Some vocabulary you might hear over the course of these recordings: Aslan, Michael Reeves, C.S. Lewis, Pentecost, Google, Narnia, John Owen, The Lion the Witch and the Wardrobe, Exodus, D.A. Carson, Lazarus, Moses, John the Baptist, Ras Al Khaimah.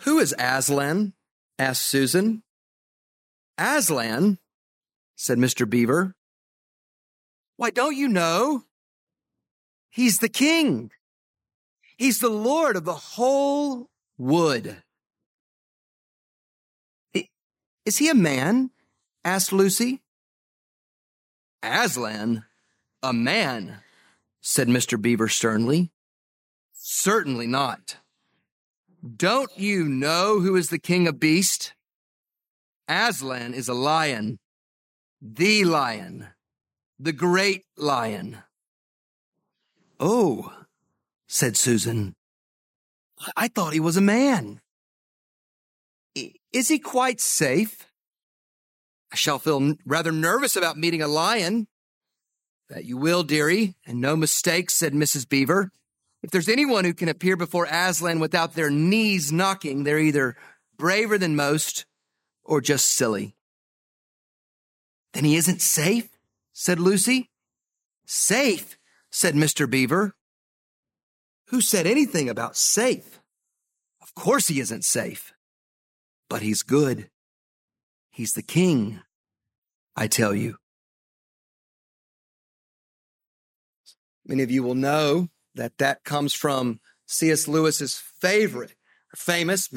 Who is Aslan? Asked Susan. Aslan, said Mr. Beaver. Why, don't you know? He's the king. He's the lord of the whole wood. Is he a man? Asked Lucy. Aslan, a man, said Mr. Beaver sternly. Certainly not. Don't you know who is the king of beasts? Aslan is a lion, the lion, the great lion. Oh, said Susan, I thought he was a man. Is he quite safe? I shall feel rather nervous about meeting a lion. That you will, dearie, and no mistake, said Mrs. Beaver. If there's anyone who can appear before Aslan without their knees knocking, they're either braver than most or just silly. Then he isn't safe, said Lucy. Safe, said Mr. Beaver. Who said anything about safe? Of course he isn't safe, but he's good. He's the king, I tell you. Many of you will know that that comes from C.S. Lewis's famous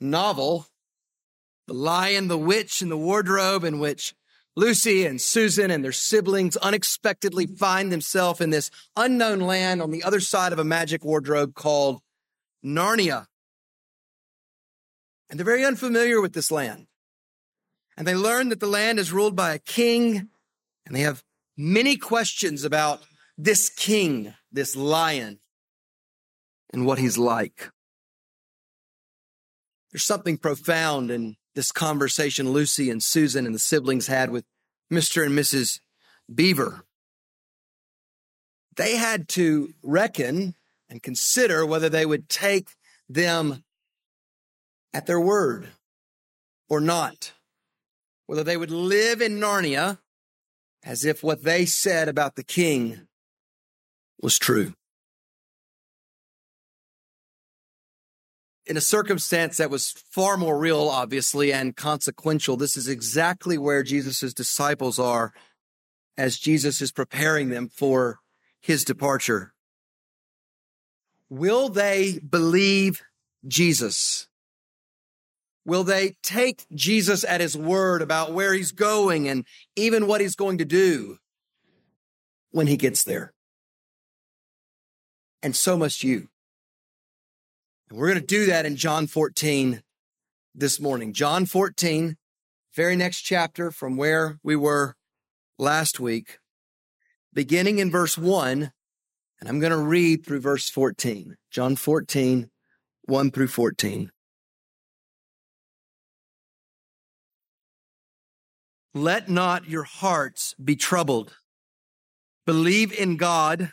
novel, The Lion, the Witch, and the Wardrobe, in which Lucy and Susan and their siblings unexpectedly find themselves in this unknown land on the other side of a magic wardrobe called Narnia. And they're very unfamiliar with this land. And they learn that the land is ruled by a king, and they have many questions about this king, this lion, and what he's like. There's something profound in this conversation Lucy and Susan and the siblings had with Mr. and Mrs. Beaver. They had to reckon and consider whether they would take them at their word or not, whether they would live in Narnia as if what they said about the king was true. In a circumstance that was far more real, obviously, and consequential, this is exactly where Jesus' disciples are as Jesus is preparing them for his departure. Will they believe Jesus? Will they take Jesus at his word about where he's going and even what he's going to do when he gets there? And so must you. And we're going to do that in John 14 this morning. John 14, very next chapter from where we were last week, beginning in verse 1, and I'm going to read through verse 14. John 14, 1 through 14. Let not your hearts be troubled. Believe in God.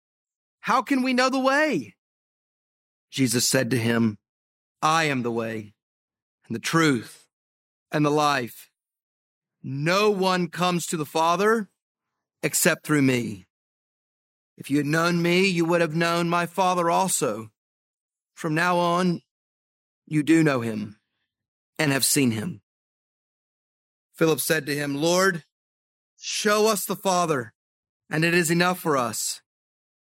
How can we know the way? Jesus said to him, I am the way and the truth and the life. No one comes to the Father except through me. If you had known me, you would have known my Father also. From now on, you do know him and have seen him. Philip said to him, Lord, show us the Father, and it is enough for us.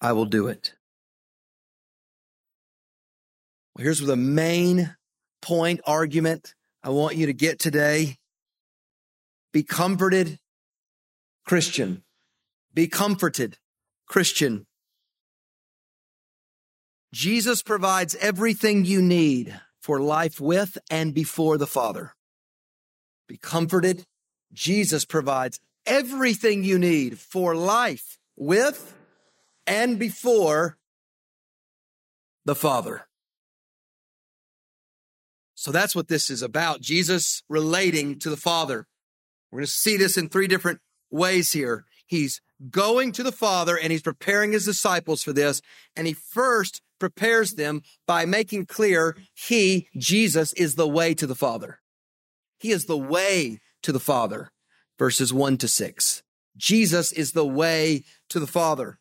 I will do it. Well, here's the main point argument I want you to get today. Be comforted, Christian. Be comforted, Christian. Jesus provides everything you need for life with and before the Father. Be comforted. Jesus provides everything you need for life with and before the Father. So that's what this is about, Jesus relating to the Father. We're going to see this in three different ways here. He's going to the Father, and he's preparing his disciples for this. And he first prepares them by making clear he, Jesus, is the way to the Father. He is the way to the Father, verses 1-6. Jesus is the way to the Father.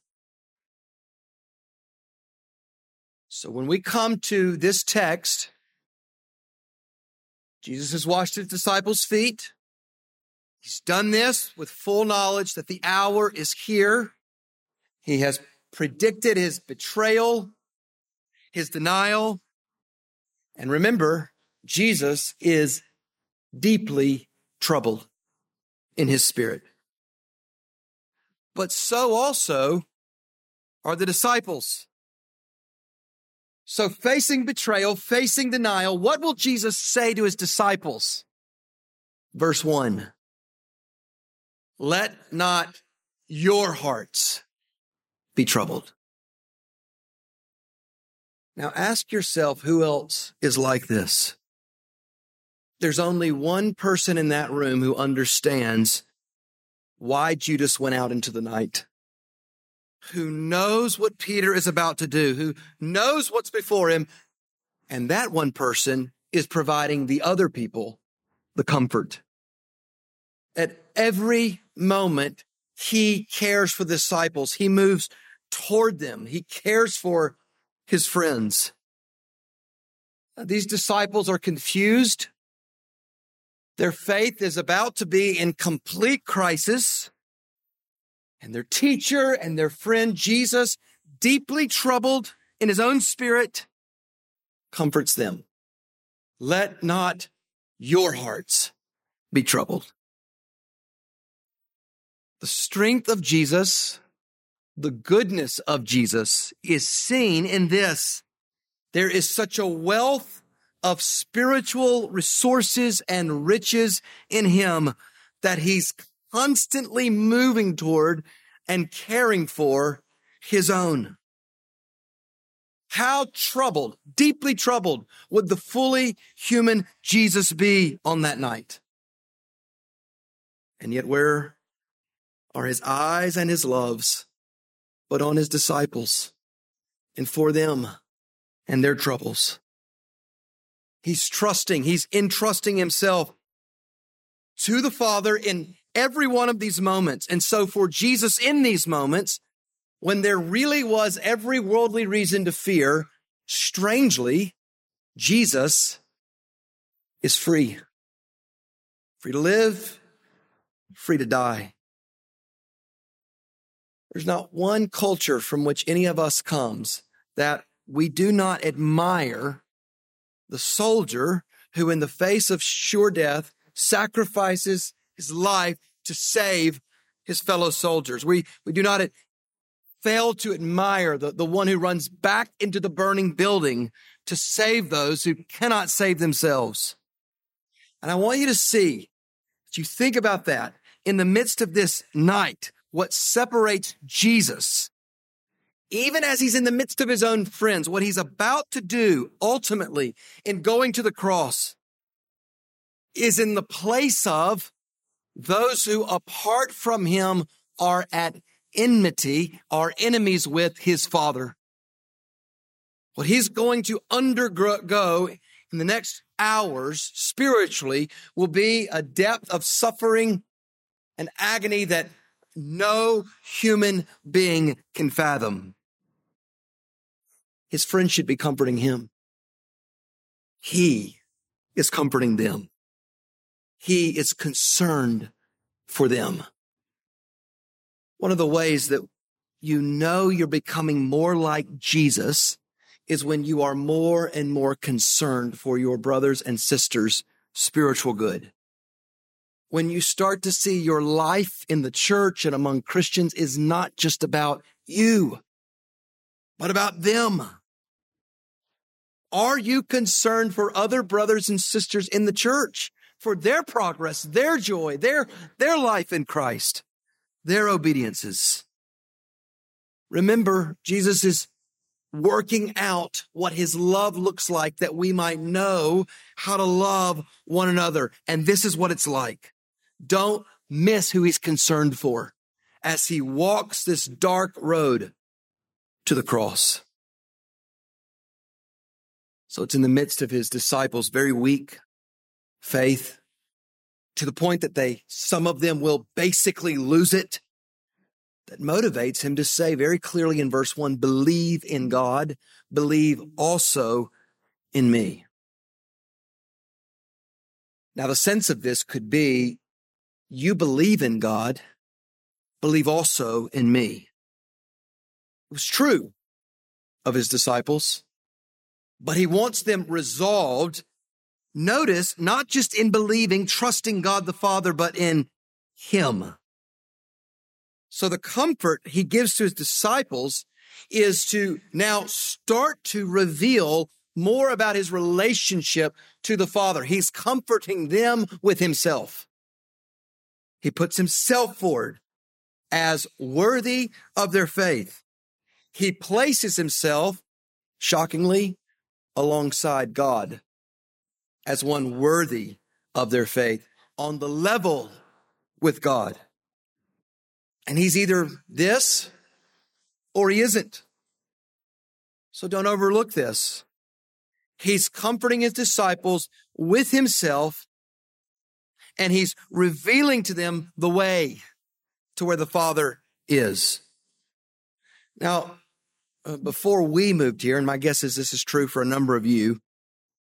So when we come to this text, Jesus has washed his disciples' feet. He's done this with full knowledge that the hour is here. He has predicted his betrayal, his denial. And remember, Jesus is deeply troubled in his spirit. But so also are the disciples. So facing betrayal, facing denial, what will Jesus say to his disciples? Verse 1, let not your hearts be troubled. Now ask yourself, who else is like this? There's only one person in that room who understands why Judas went out into the night, who knows what Peter is about to do, who knows what's before him. And that one person is providing the other people the comfort. At every moment, he cares for the disciples. He moves toward them. He cares for his friends. These disciples are confused. Their faith is about to be in complete crisis. And their teacher and their friend, Jesus, deeply troubled in his own spirit, comforts them. Let not your hearts be troubled. The strength of Jesus, the goodness of Jesus is seen in this. There is such a wealth of spiritual resources and riches in him that he's constantly moving toward and caring for his own. How troubled, deeply troubled, would the fully human Jesus be on that night? And yet where are his eyes and his loves but on his disciples and for them and their troubles? He's trusting, he's entrusting himself to the Father in every one of these moments. And so for Jesus in these moments, when there really was every worldly reason to fear, strangely, Jesus is free. Free to live, free to die. There's not one culture from which any of us comes that we do not admire the soldier who, in the face of sure death, sacrifices his life to save his fellow soldiers. We do not fail to admire the one who runs back into the burning building to save those who cannot save themselves. And I want you to see, as you think about that, in the midst of this night, what separates Jesus, even as he's in the midst of his own friends, what he's about to do ultimately in going to the cross is in the place of those who, apart from him, are at enmity, are enemies with his Father. What he's going to undergo in the next hours spiritually will be a depth of suffering and agony that no human being can fathom. His friends should be comforting him. He is comforting them. He is concerned for them. One of the ways that you know you're becoming more like Jesus is when you are more and more concerned for your brothers and sisters' spiritual good. When you start to see your life in the church and among Christians is not just about you, but about them. Are you concerned for other brothers and sisters in the church, for their progress, their joy, their life in Christ, their obediences? Remember, Jesus is working out what his love looks like that we might know how to love one another. And this is what it's like. Don't miss who he's concerned for as he walks this dark road to the cross. So it's in the midst of his disciples' very weak faith, to the point that some of them will basically lose it, that motivates him to say very clearly in verse 1, believe in God, believe also in me. Now, the sense of this could be, you believe in God, believe also in me. It was true of his disciples. But he wants them resolved, notice, not just in believing, trusting God the Father, but in him. So the comfort he gives to his disciples is to now start to reveal more about his relationship to the Father. He's comforting them with himself. He puts himself forward as worthy of their faith. He places himself, shockingly, alongside God as one worthy of their faith, on the level with God. And he's either this or he isn't. So don't overlook this. He's comforting his disciples with himself, and he's revealing to them the way to where the Father is. Now, before we moved here, and my guess is this is true for a number of you,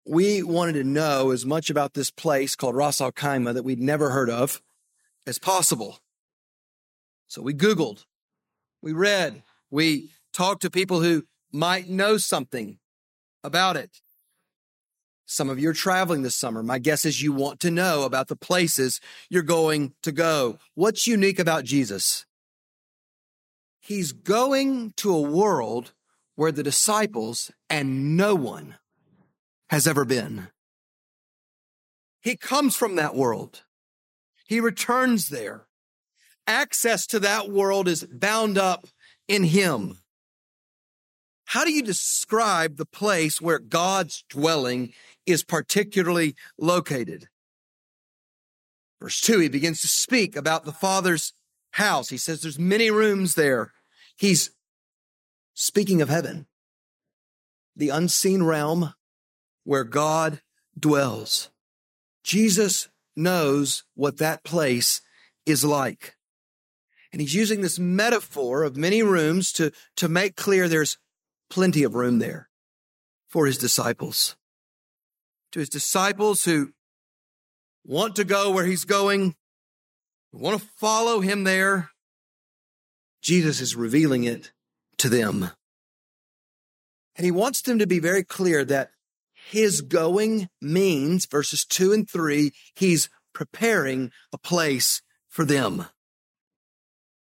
we wanted to know as much about this place called Ras Al Khaimah that we'd never heard of as possible. So we Googled, we read, we talked to people who might know something about it. Some of you are traveling this summer. My guess is you want to know about the places you're going to go. What's unique about Jesus? He's going to a world where the disciples and no one has ever been. He comes from that world. He returns there. Access to that world is bound up in him. How do you describe the place where God's dwelling is particularly located? Verse 2, he begins to speak about the Father's house. He says there's many rooms there. He's speaking of heaven, the unseen realm where God dwells. Jesus knows what that place is like. And he's using this metaphor of many rooms to make clear there's plenty of room there for his disciples. To his disciples who want to go where he's going, want to follow him there, Jesus is revealing it to them. And he wants them to be very clear that his going means, verses 2 and 3, he's preparing a place for them.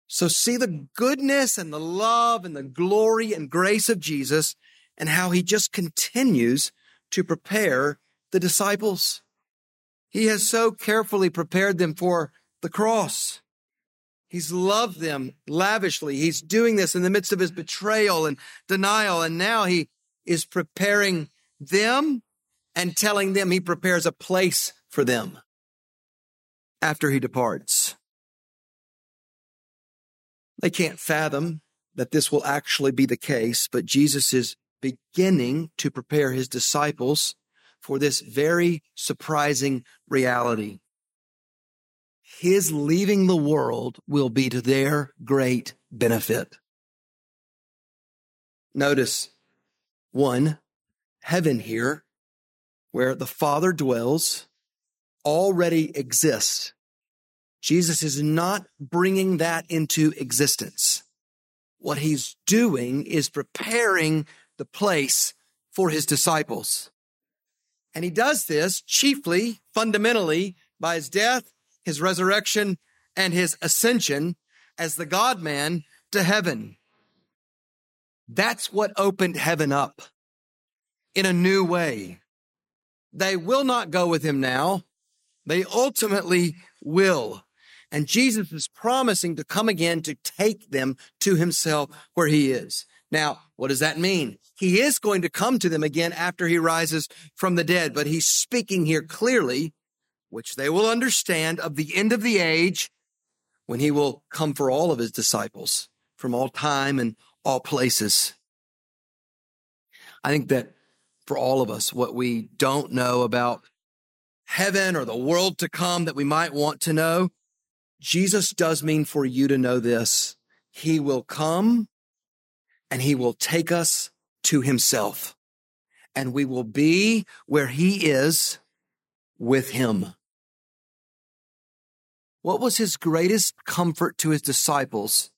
So see the goodness and the love and the glory and grace of Jesus and how he just continues to prepare the disciples. He has so carefully prepared them for the cross. He's loved them lavishly. He's doing this in the midst of his betrayal and denial. And now he is preparing them and telling them he prepares a place for them after he departs. They can't fathom that this will actually be the case, but Jesus is beginning to prepare his disciples for this very surprising reality. His leaving the world will be to their great benefit. Notice, one, heaven here, where the Father dwells, already exists. Jesus is not bringing that into existence. What he's doing is preparing the place for his disciples. And he does this chiefly, fundamentally, by his death, his resurrection, and his ascension as the God-man to heaven. That's what opened heaven up in a new way. They will not go with him now. They ultimately will. And Jesus is promising to come again to take them to himself where he is. Now, what does that mean? He is going to come to them again after he rises from the dead, but he's speaking here clearly, which they will understand, of the end of the age when he will come for all of his disciples from all time and all places. I think that for all of us, what we don't know about heaven or the world to come that we might want to know, Jesus does mean for you to know this. He will come and he will take us to himself, and we will be where he is with him. What was his greatest comfort to his disciples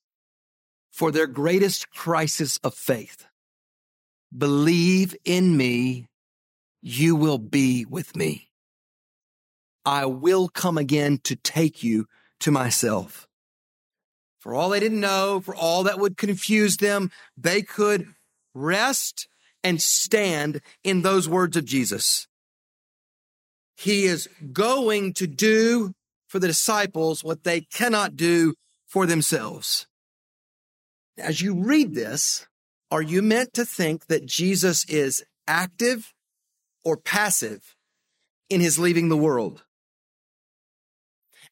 for their greatest crisis of faith? Believe in me, you will be with me. I will come again to take you to myself. For all they didn't know, for all that would confuse them, they could rest and stand in those words of Jesus. He is going to do for the disciples what they cannot do for themselves. As you read this, are you meant to think that Jesus is active or passive in his leaving the world?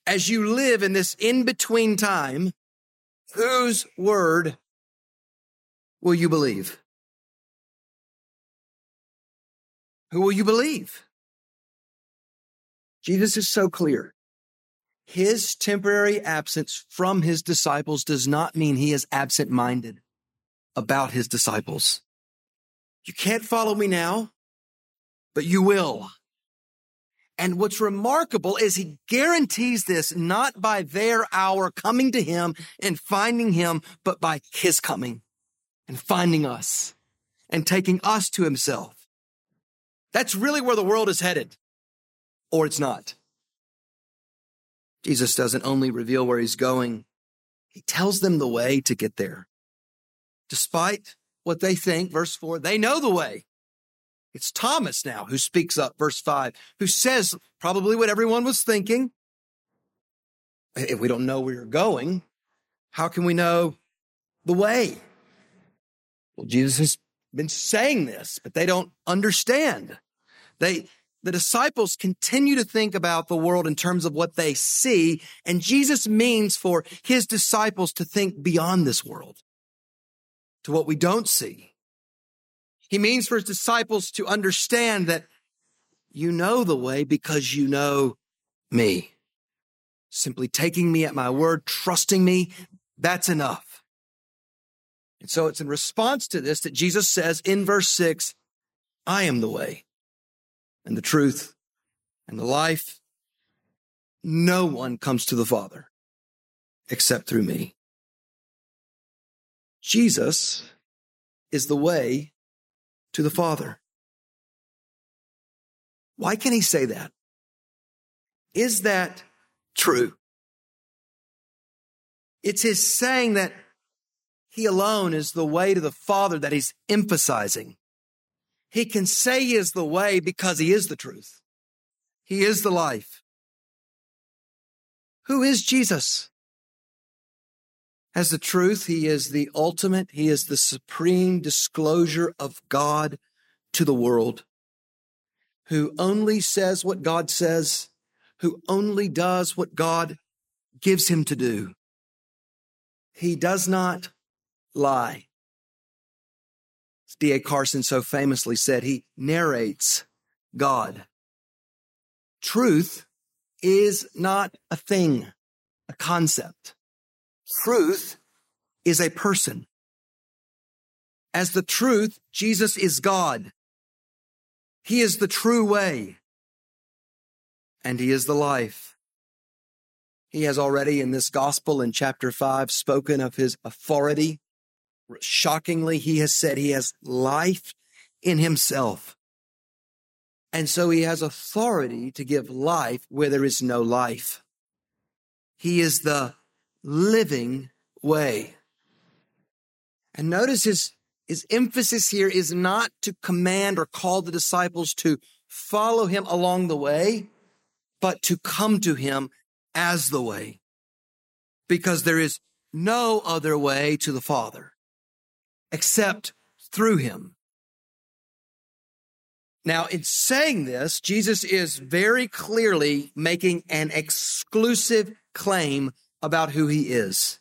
As you live in this in-between time, whose word will you believe? Who will you believe? Jesus is so clear. His temporary absence from his disciples does not mean he is absent-minded about his disciples. You can't follow me now, but you will. And what's remarkable is he guarantees this not by their hour coming to him and finding him, but by his coming and finding us and taking us to himself. That's really where the world is headed, or it's not. Jesus doesn't only reveal where he's going. He tells them the way to get there. Despite what they think, verse 4, they know the way. It's Thomas now who speaks up, verse 5, who says probably what everyone was thinking. If we don't know where you're going, how can we know the way? Well, Jesus has been saying this, but they don't understand. The disciples continue to think about the world in terms of what they see, and Jesus means for his disciples to think beyond this world, to what we don't see. He means for his disciples to understand that you know the way because you know me. Simply taking me at my word, trusting me, that's enough. And so it's in response to this that Jesus says in verse 6, I am the way and the truth and the life. No one comes to the Father except through me. Jesus is the way to the Father. Why can he say that? Is that true? It's his saying that he alone is the way to the Father that he's emphasizing. He can say he is the way because he is the truth. He is the life. Who is Jesus? As the truth, he is the ultimate, he is the supreme disclosure of God to the world, who only says what God says, who only does what God gives him to do. He does not lie. As D.A. Carson so famously said, he narrates God. Truth is not a thing, a concept. Truth is a person. As the truth, Jesus is God. He is the true way, and he is the life. He has already in this gospel in chapter 5 spoken of his authority. Shockingly, he has said he has life in himself. And so he has authority to give life where there is no life. He is the living way. And notice his emphasis here is not to command or call the disciples to follow him along the way, but to come to him as the way, because there is no other way to the Father except through him. Now, in saying this, Jesus is very clearly making an exclusive claim about who he is.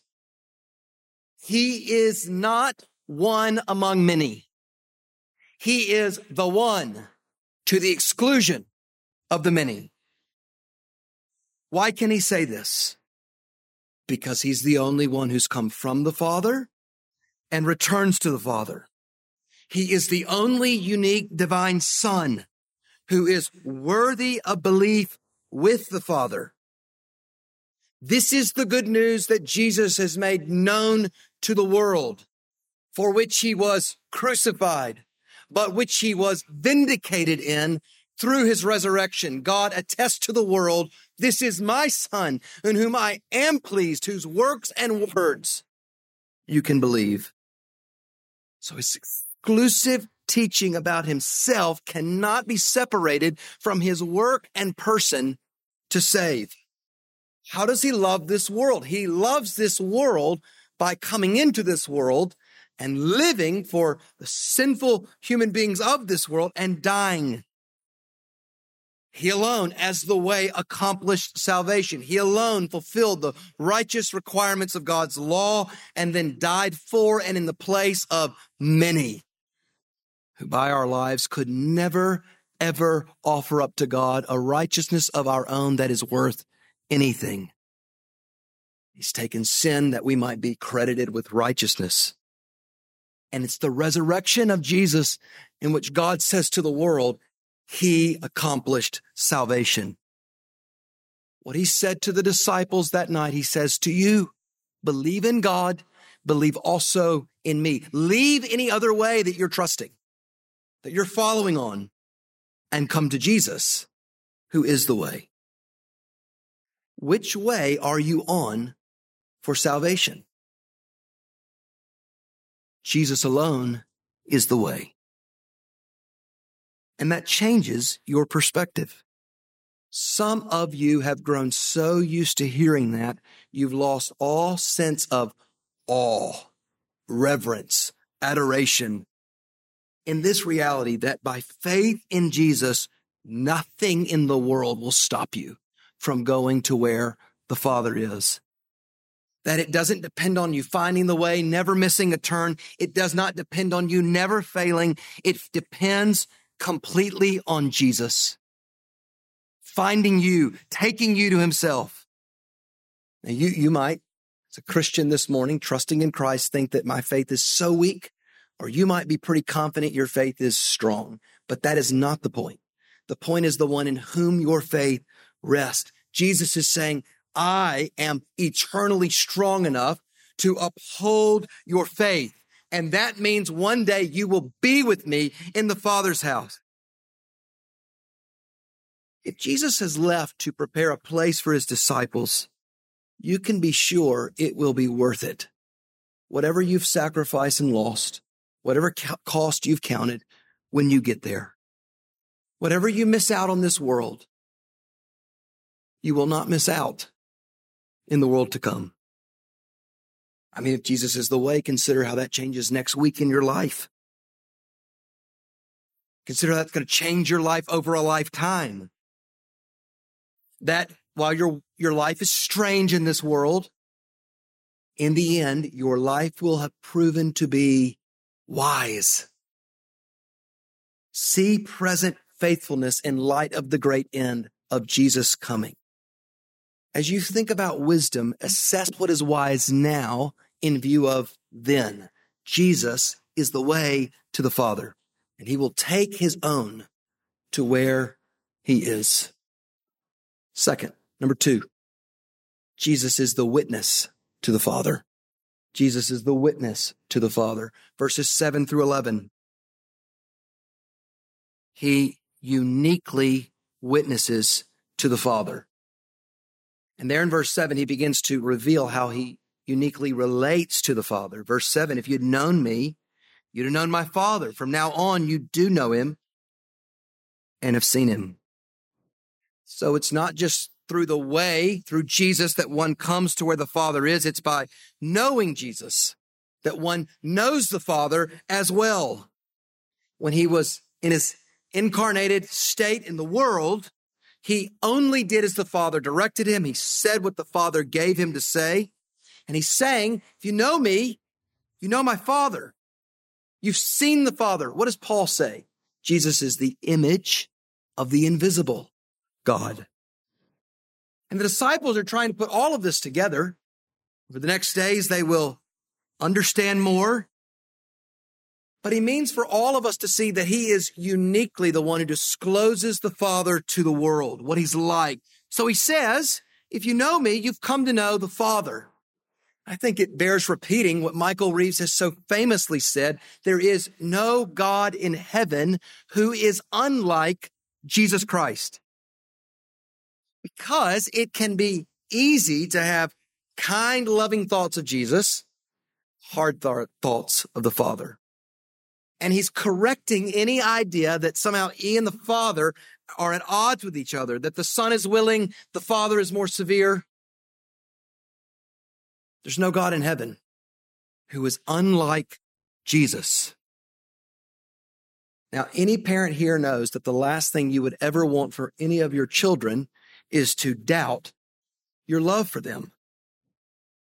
He is not one among many. He is the one to the exclusion of the many. Why can he say this? Because he's the only one who's come from the Father and returns to the Father. He is the only unique divine Son who is worthy of belief with the Father. This is the good news that Jesus has made known to the world, for which he was crucified, but which he was vindicated in through his resurrection. God attests to the world, this is my Son in whom I am pleased, whose works and words you can believe. So his exclusive teaching about himself cannot be separated from his work and person to save. How does he love this world? He loves this world by coming into this world and living for the sinful human beings of this world and dying. He alone, as the way, accomplished salvation. He alone fulfilled the righteous requirements of God's law and then died for and in the place of many who by our lives could never, ever offer up to God a righteousness of our own that is worth anything. He's taken sin that we might be credited with righteousness. And it's the resurrection of Jesus in which God says to the world, he accomplished salvation. What he said to the disciples that night, he says to you, believe in God, believe also in me. Leave any other way that you're trusting, that you're following on, and come to Jesus, who is the way. Which way are you on for salvation? Jesus alone is the way. And that changes your perspective. Some of you have grown so used to hearing that, you've lost all sense of awe, reverence, adoration. In this reality that by faith in Jesus, nothing in the world will stop you from going to where the Father is. That it doesn't depend on you finding the way, never missing a turn. It does not depend on you never failing. It depends completely on Jesus, finding you, taking you to himself. Now, you might, as a Christian this morning, trusting in Christ, think that my faith is so weak, or you might be pretty confident your faith is strong, but that is not the point. The point is the one in whom your faith rests. Jesus is saying, I am eternally strong enough to uphold your faith. And that means one day you will be with me in the Father's house. If Jesus has left to prepare a place for his disciples, you can be sure it will be worth it. Whatever you've sacrificed and lost, whatever cost you've counted when you get there, whatever you miss out on this world, you will not miss out in the world to come. I mean, if Jesus is the way, consider how that changes next week in your life. Consider how that's going to change your life over a lifetime. That while your life is strange in this world, in the end, your life will have proven to be wise. See present faithfulness in light of the great end of Jesus' coming. As you think about wisdom, assess what is wise now in view of then. Jesus is the way to the Father, and he will take his own to where he is. Second, number two, Jesus is the witness to the Father. Jesus is the witness to the Father. Verses 7 through 11. He uniquely witnesses to the Father. And there in verse 7, he begins to reveal how he uniquely relates to the Father. Verse 7, if you'd known me, you'd have known my Father. From now on, you do know him and have seen him. So it's not just through the way, through Jesus, that one comes to where the Father is. It's by knowing Jesus that one knows the Father as well. When he was in his incarnated state in the world, he only did as the Father directed him. He said what the Father gave him to say. And he's saying, if you know me, you know my Father. You've seen the Father. What does Paul say? Jesus is the image of the invisible God. And the disciples are trying to put all of this together. Over the next days, they will understand more. But he means for all of us to see that he is uniquely the one who discloses the Father to the world, what he's like. So he says, if you know me, you've come to know the Father. I think it bears repeating what Michael Reeves has so famously said. There is no God in heaven who is unlike Jesus Christ. Because it can be easy to have kind, loving thoughts of Jesus, hard thoughts of the Father. And he's correcting any idea that somehow he and the Father are at odds with each other, that the Son is willing, the Father is more severe. There's no God in heaven who is unlike Jesus. Now, any parent here knows that the last thing you would ever want for any of your children is to doubt your love for them.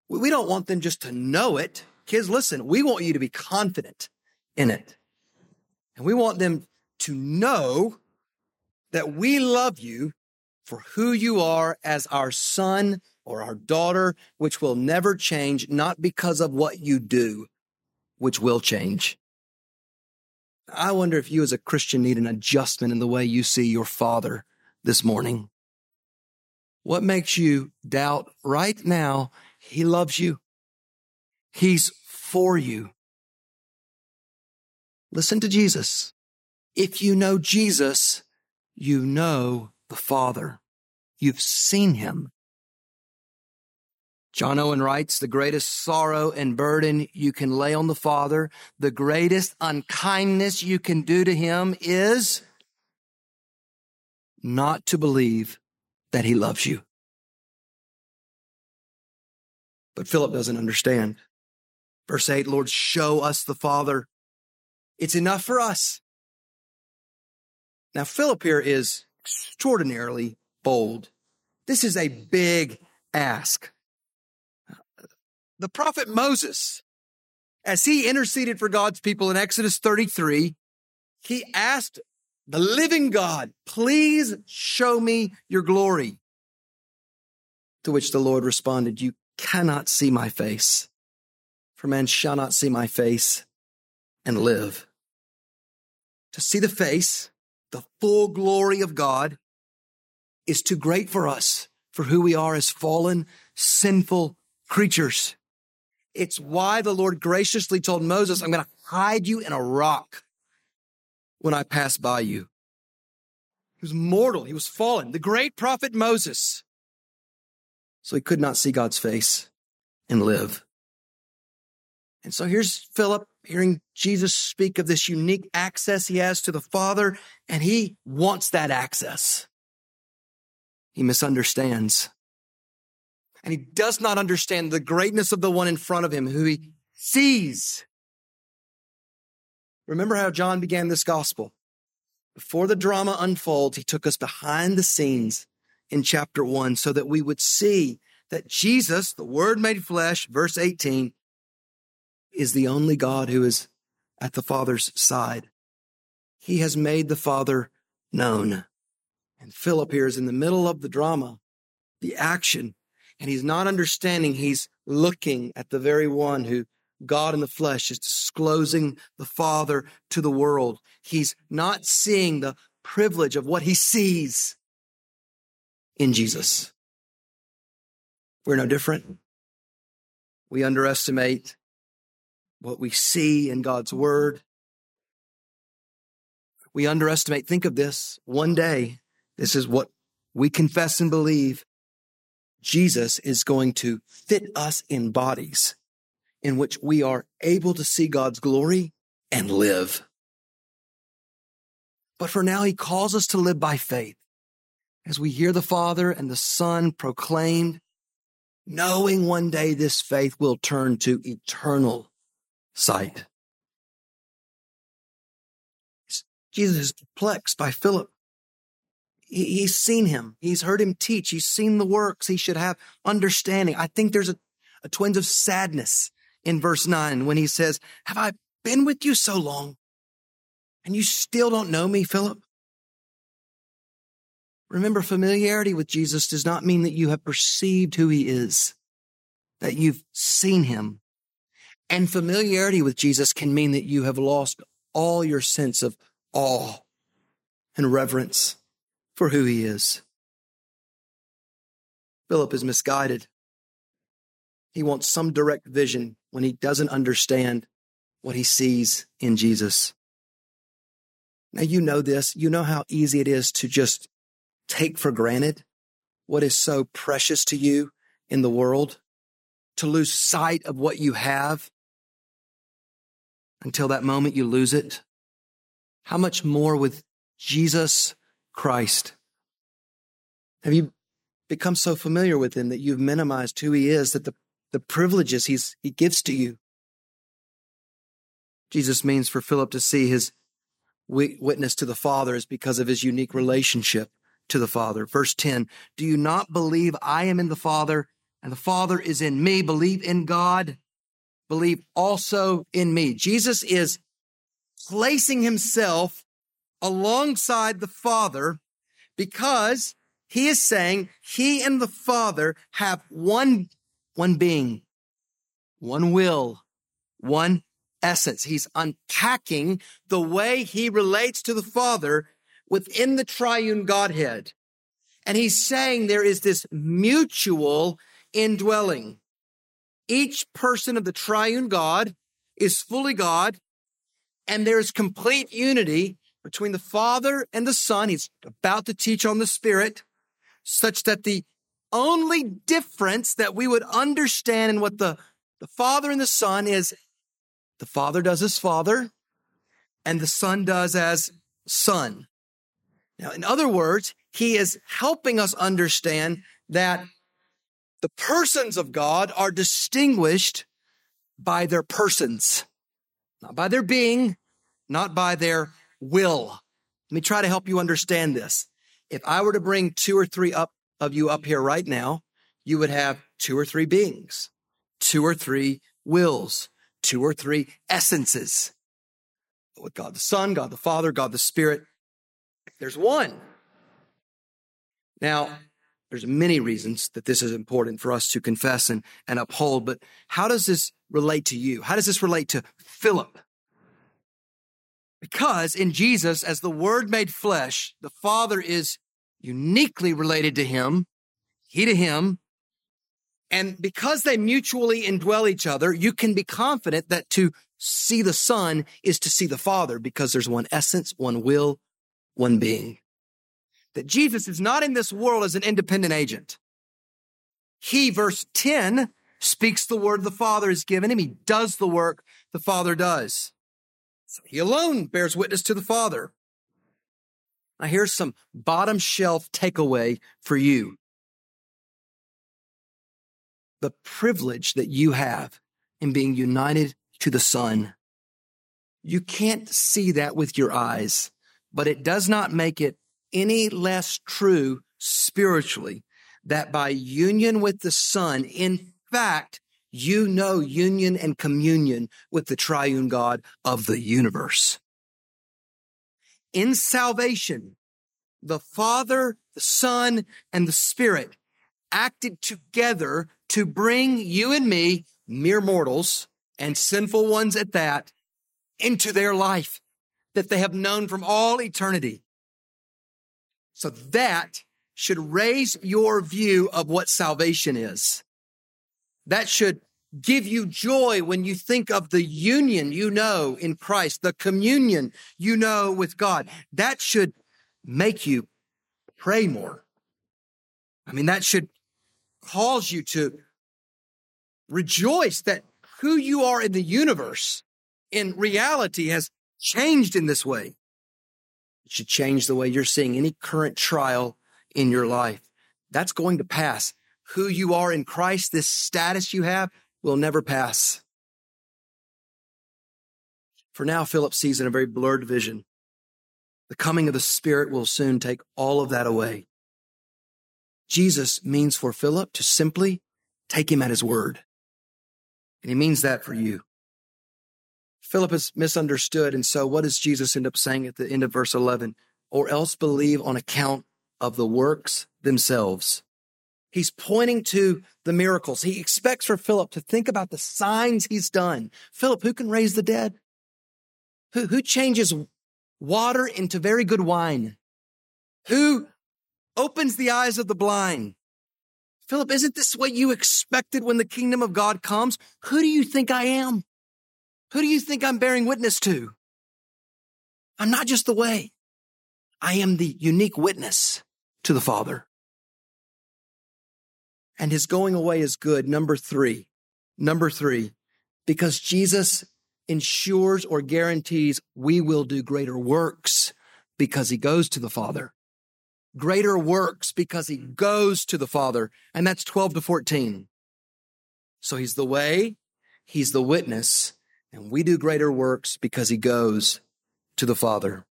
We don't want them just to know it. Kids, listen, we want you to be confident in it. And we want them to know that we love you for who you are as our son or our daughter, which will never change, not because of what you do, which will change. I wonder if you as a Christian need an adjustment in the way you see your Father this morning. What makes you doubt right now? He loves you. He's for you. Listen to Jesus. If you know Jesus, you know the Father. You've seen him. John Owen writes, the greatest sorrow and burden you can lay on the Father, the greatest unkindness you can do to him is not to believe that he loves you. But Philip doesn't understand. Verse 8, Lord, show us the Father. It's enough for us. Now, Philip here is extraordinarily bold. This is a big ask. The prophet Moses, as he interceded for God's people in Exodus 33, he asked the living God, please show me your glory. To which the Lord responded, you cannot see my face, for man shall not see my face and live. To see the face, the full glory of God, is too great for us, for who we are as fallen, sinful creatures. It's why the Lord graciously told Moses, I'm going to hide you in a rock when I pass by you. He was mortal. He was fallen. The great prophet Moses. So he could not see God's face and live. And so here's Philip hearing Jesus speak of this unique access he has to the Father, and he wants that access. He misunderstands. And he does not understand the greatness of the one in front of him who he sees. Remember how John began this gospel. Before the drama unfolds, he took us behind the scenes in chapter 1 so that we would see that Jesus, the Word made flesh, verse 18, is the only God who is at the Father's side. He has made the Father known. And Philip here is in the middle of the drama, the action, and he's not understanding. He's looking at the very one who God in the flesh is disclosing the Father to the world. He's not seeing the privilege of what he sees in Jesus. We're no different. We underestimate what we see in God's word. We underestimate, think of this, one day, this is what we confess and believe. Jesus is going to fit us in bodies in which we are able to see God's glory and live. But for now, he calls us to live by faith. As we hear the Father and the Son proclaimed, knowing one day this faith will turn to eternal sight. Jesus is perplexed by Philip. He's seen him. He's heard him teach. He's seen the works. He should have understanding. I think there's a twinge of sadness in verse 9 when he says, have I been with you so long and you still don't know me, Philip? Remember, familiarity with Jesus does not mean that you have perceived who he is, that you've seen him. And familiarity with Jesus can mean that you have lost all your sense of awe and reverence for who he is. Philip is misguided. He wants some direct vision when he doesn't understand what he sees in Jesus. Now, you know this. You know how easy it is to just take for granted what is so precious to you in the world, to lose sight of what you have until that moment you lose it. How much more with Jesus Christ? Have you become so familiar with him that you've minimized who he is, that the privileges he gives to you? Jesus means for Philip to see his witness to the Father is because of his unique relationship to the Father. Verse 10, do you not believe I am in the Father and the Father is in me? Believe in God, believe also in me. Jesus is placing himself alongside the Father because he is saying he and the Father have one being, one will, one essence. He's unpacking the way he relates to the Father within the triune Godhead. And he's saying there is this mutual indwelling. Each person of the triune God is fully God, and there is complete unity between the Father and the Son. He's about to teach on the Spirit, such that the only difference that we would understand in what the Father and the Son is, the Father does as Father, and the Son does as Son. Now, in other words, he is helping us understand that the persons of God are distinguished by their persons, not by their being, not by their will. Let me try to help you understand this. If I were to bring two or three of you up here right now, you would have two or three beings, two or three wills, two or three essences. With God the Son, God the Father, God the Spirit, there's one. Now, there's many reasons that this is important for us to confess and uphold, but how does this relate to you? How does this relate to Philip? Because in Jesus, as the Word made flesh, the Father is uniquely related to him, he to him, and because they mutually indwell each other, you can be confident that to see the Son is to see the Father, because there's one essence, one will, one being. That Jesus is not in this world as an independent agent. He, verse 10, speaks the word the Father has given him. He does the work the Father does. So he alone bears witness to the Father. Now here's some bottom shelf takeaway for you. The privilege that you have in being united to the Son. You can't see that with your eyes, but it does not make it any less true spiritually that by union with the Son, in fact, you know union and communion with the triune God of the universe. In salvation, the Father, the Son, and the Spirit acted together to bring you and me, mere mortals and sinful ones at that, into their life that they have known from all eternity. So that should raise your view of what salvation is. That should give you joy when you think of the union you know in Christ, the communion you know with God. That should make you pray more. I mean, that should cause you to rejoice that who you are in the universe in reality has changed in this way. It should change the way you're seeing any current trial in your life. That's going to pass. Who you are in Christ, this status you have, will never pass. For now, Philip sees in a very blurred vision. The coming of the Spirit will soon take all of that away. Jesus means for Philip to simply take him at his word. And he means that for you. Philip is misunderstood, and so what does Jesus end up saying at the end of verse 11? Or else believe on account of the works themselves. He's pointing to the miracles. He expects for Philip to think about the signs he's done. Philip, who can raise the dead? Who changes water into very good wine? Who opens the eyes of the blind? Philip, isn't this what you expected when the kingdom of God comes? Who do you think I am? Who do you think I'm bearing witness to? I'm not just the way. I am the unique witness to the Father. And his going away is good. Number three, because Jesus ensures or guarantees we will do greater works because he goes to the Father. Greater works because he goes to the Father. And that's 12 to 14. So he's the way, he's the witness, and we do greater works because he goes to the Father.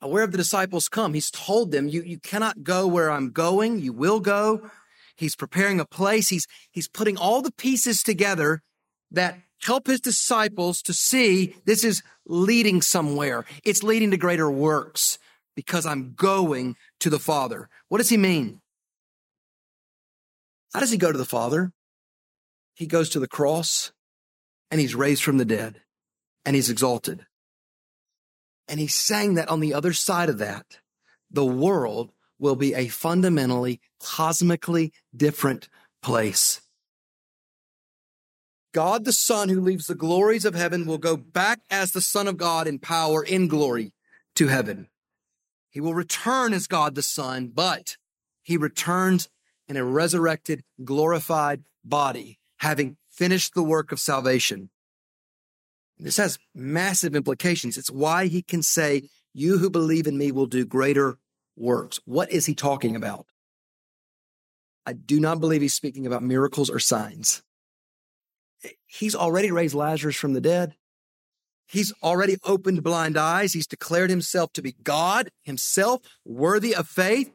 Where have the disciples come? He's told them, you cannot go where I'm going. You will go. He's preparing a place. He's putting all the pieces together that help his disciples to see this is leading somewhere. It's leading to greater works because I'm going to the Father. What does he mean? How does he go to the Father? He goes to the cross, and he's raised from the dead, and he's exalted. And he's saying that on the other side of that, the world will be a fundamentally, cosmically different place. God the Son, who leaves the glories of heaven, will go back as the Son of God in power, in glory, to heaven. He will return as God the Son, but he returns in a resurrected, glorified body, having finished the work of salvation. This has massive implications. It's why he can say, you who believe in me will do greater works. What is he talking about? I do not believe he's speaking about miracles or signs. He's already raised Lazarus from the dead. He's already opened blind eyes. He's declared himself to be God himself, worthy of faith.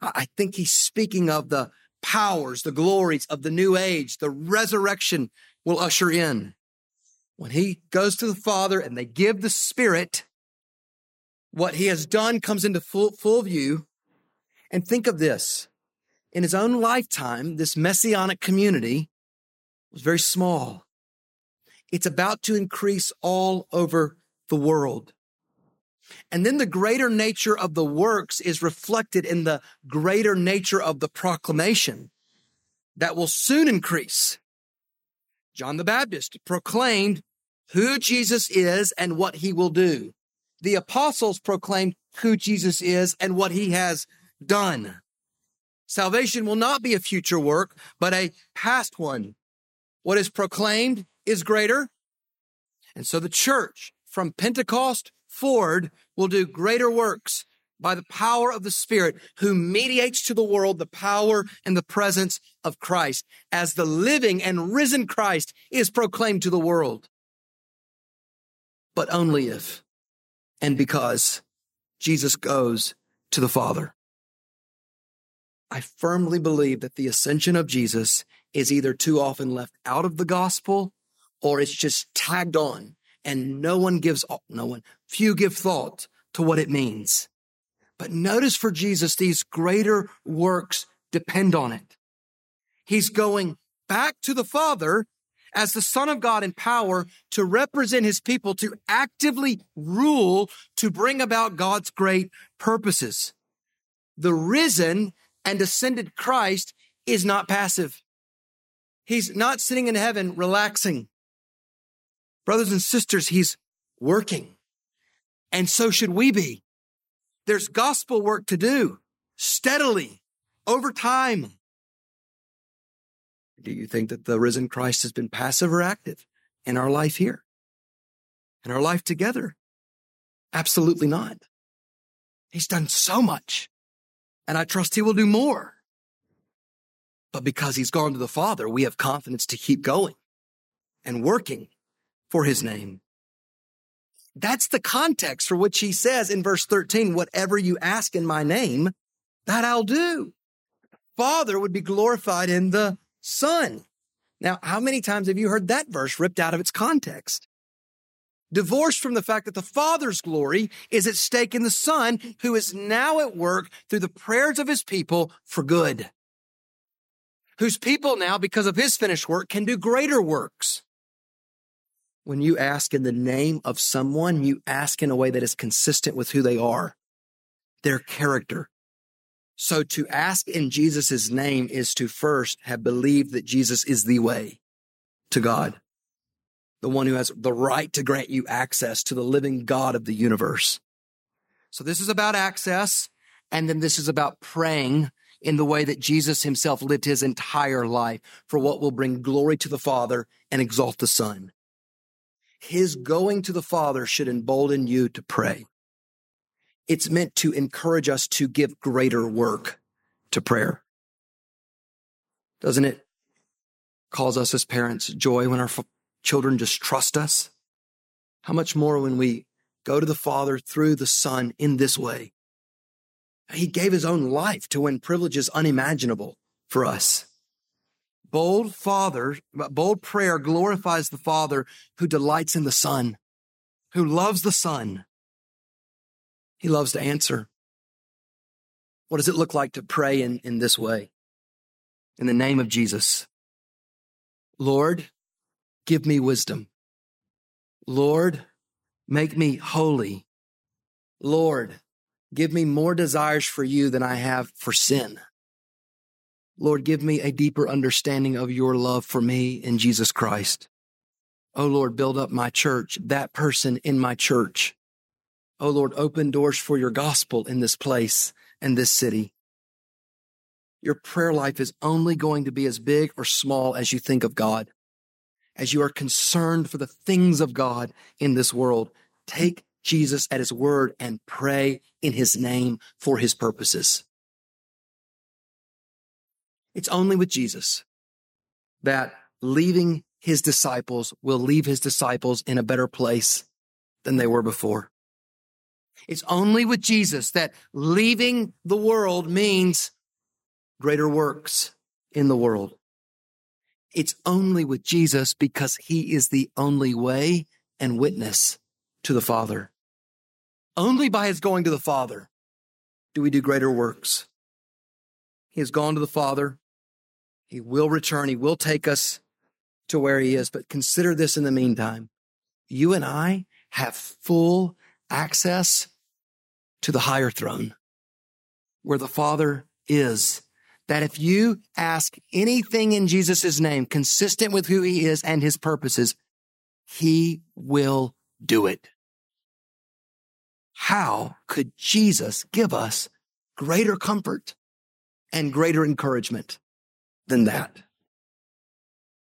I think he's speaking of the powers, the glories of the new age, the resurrection will usher in. When he goes to the Father and they give the Spirit, what he has done comes into full view. And think of this. In his own lifetime, this messianic community was very small. It's about to increase all over the world. And then the greater nature of the works is reflected in the greater nature of the proclamation that will soon increase. John the Baptist proclaimed who Jesus is and what he will do. The apostles proclaimed who Jesus is and what he has done. Salvation will not be a future work, but a past one. What is proclaimed is greater. And so the church from Pentecost forward will do greater works by the power of the Spirit who mediates to the world the power and the presence of Christ as the living and risen Christ is proclaimed to the world. But only if and because Jesus goes to the Father. I firmly believe that the ascension of Jesus is either too often left out of the gospel or it's just tagged on and few give thought to what it means. But notice for Jesus, these greater works depend on it. He's going back to the Father as the Son of God in power to represent his people, to actively rule, to bring about God's great purposes. The risen and ascended Christ is not passive. He's not sitting in heaven relaxing. Brothers and sisters, he's working. And so should we be. There's gospel work to do steadily over time. Do you think that the risen Christ has been passive or active in our life here, in our life together? Absolutely not. He's done so much, and I trust he will do more. But because he's gone to the Father, we have confidence to keep going and working for his name. That's the context for which he says in verse 13, whatever you ask in my name, that I'll do. Father would be glorified in the Son. Now, how many times have you heard that verse ripped out of its context? Divorced from the fact that the Father's glory is at stake in the Son, who is now at work through the prayers of his people for good, whose people now, because of his finished work, can do greater works. When you ask in the name of someone, you ask in a way that is consistent with who they are, their character. So to ask in Jesus' name is to first have believed that Jesus is the way to God, the one who has the right to grant you access to the living God of the universe. So this is about access, and then this is about praying in the way that Jesus himself lived his entire life for what will bring glory to the Father and exalt the Son. His going to the Father should embolden you to pray. It's meant to encourage us to give greater work to prayer. Doesn't it cause us as parents joy when our children just trust us? How much more when we go to the Father through the Son in this way? He gave his own life to win privileges unimaginable for us. Bold prayer glorifies the Father who delights in the Son, who loves the Son. He loves to answer. What does it look like to pray in this way? In the name of Jesus. Lord, give me wisdom. Lord, make me holy. Lord, give me more desires for you than I have for sin. Lord, give me a deeper understanding of your love for me in Jesus Christ. Oh, Lord, build up my church, that person in my church. Oh, Lord, open doors for your gospel in this place and this city. Your prayer life is only going to be as big or small as you think of God. As you are concerned for the things of God in this world, take Jesus at his word and pray in his name for his purposes. It's only with Jesus that leaving his disciples will leave his disciples in a better place than they were before. It's only with Jesus that leaving the world means greater works in the world. It's only with Jesus because he is the only way and witness to the Father. Only by his going to the Father do we do greater works. He has gone to the Father. He will return. He will take us to where he is. But consider this in the meantime. You and I have full access to the higher throne where the Father is. That if you ask anything in Jesus' name, consistent with who he is and his purposes, he will do it. How could Jesus give us greater comfort and greater encouragement than that?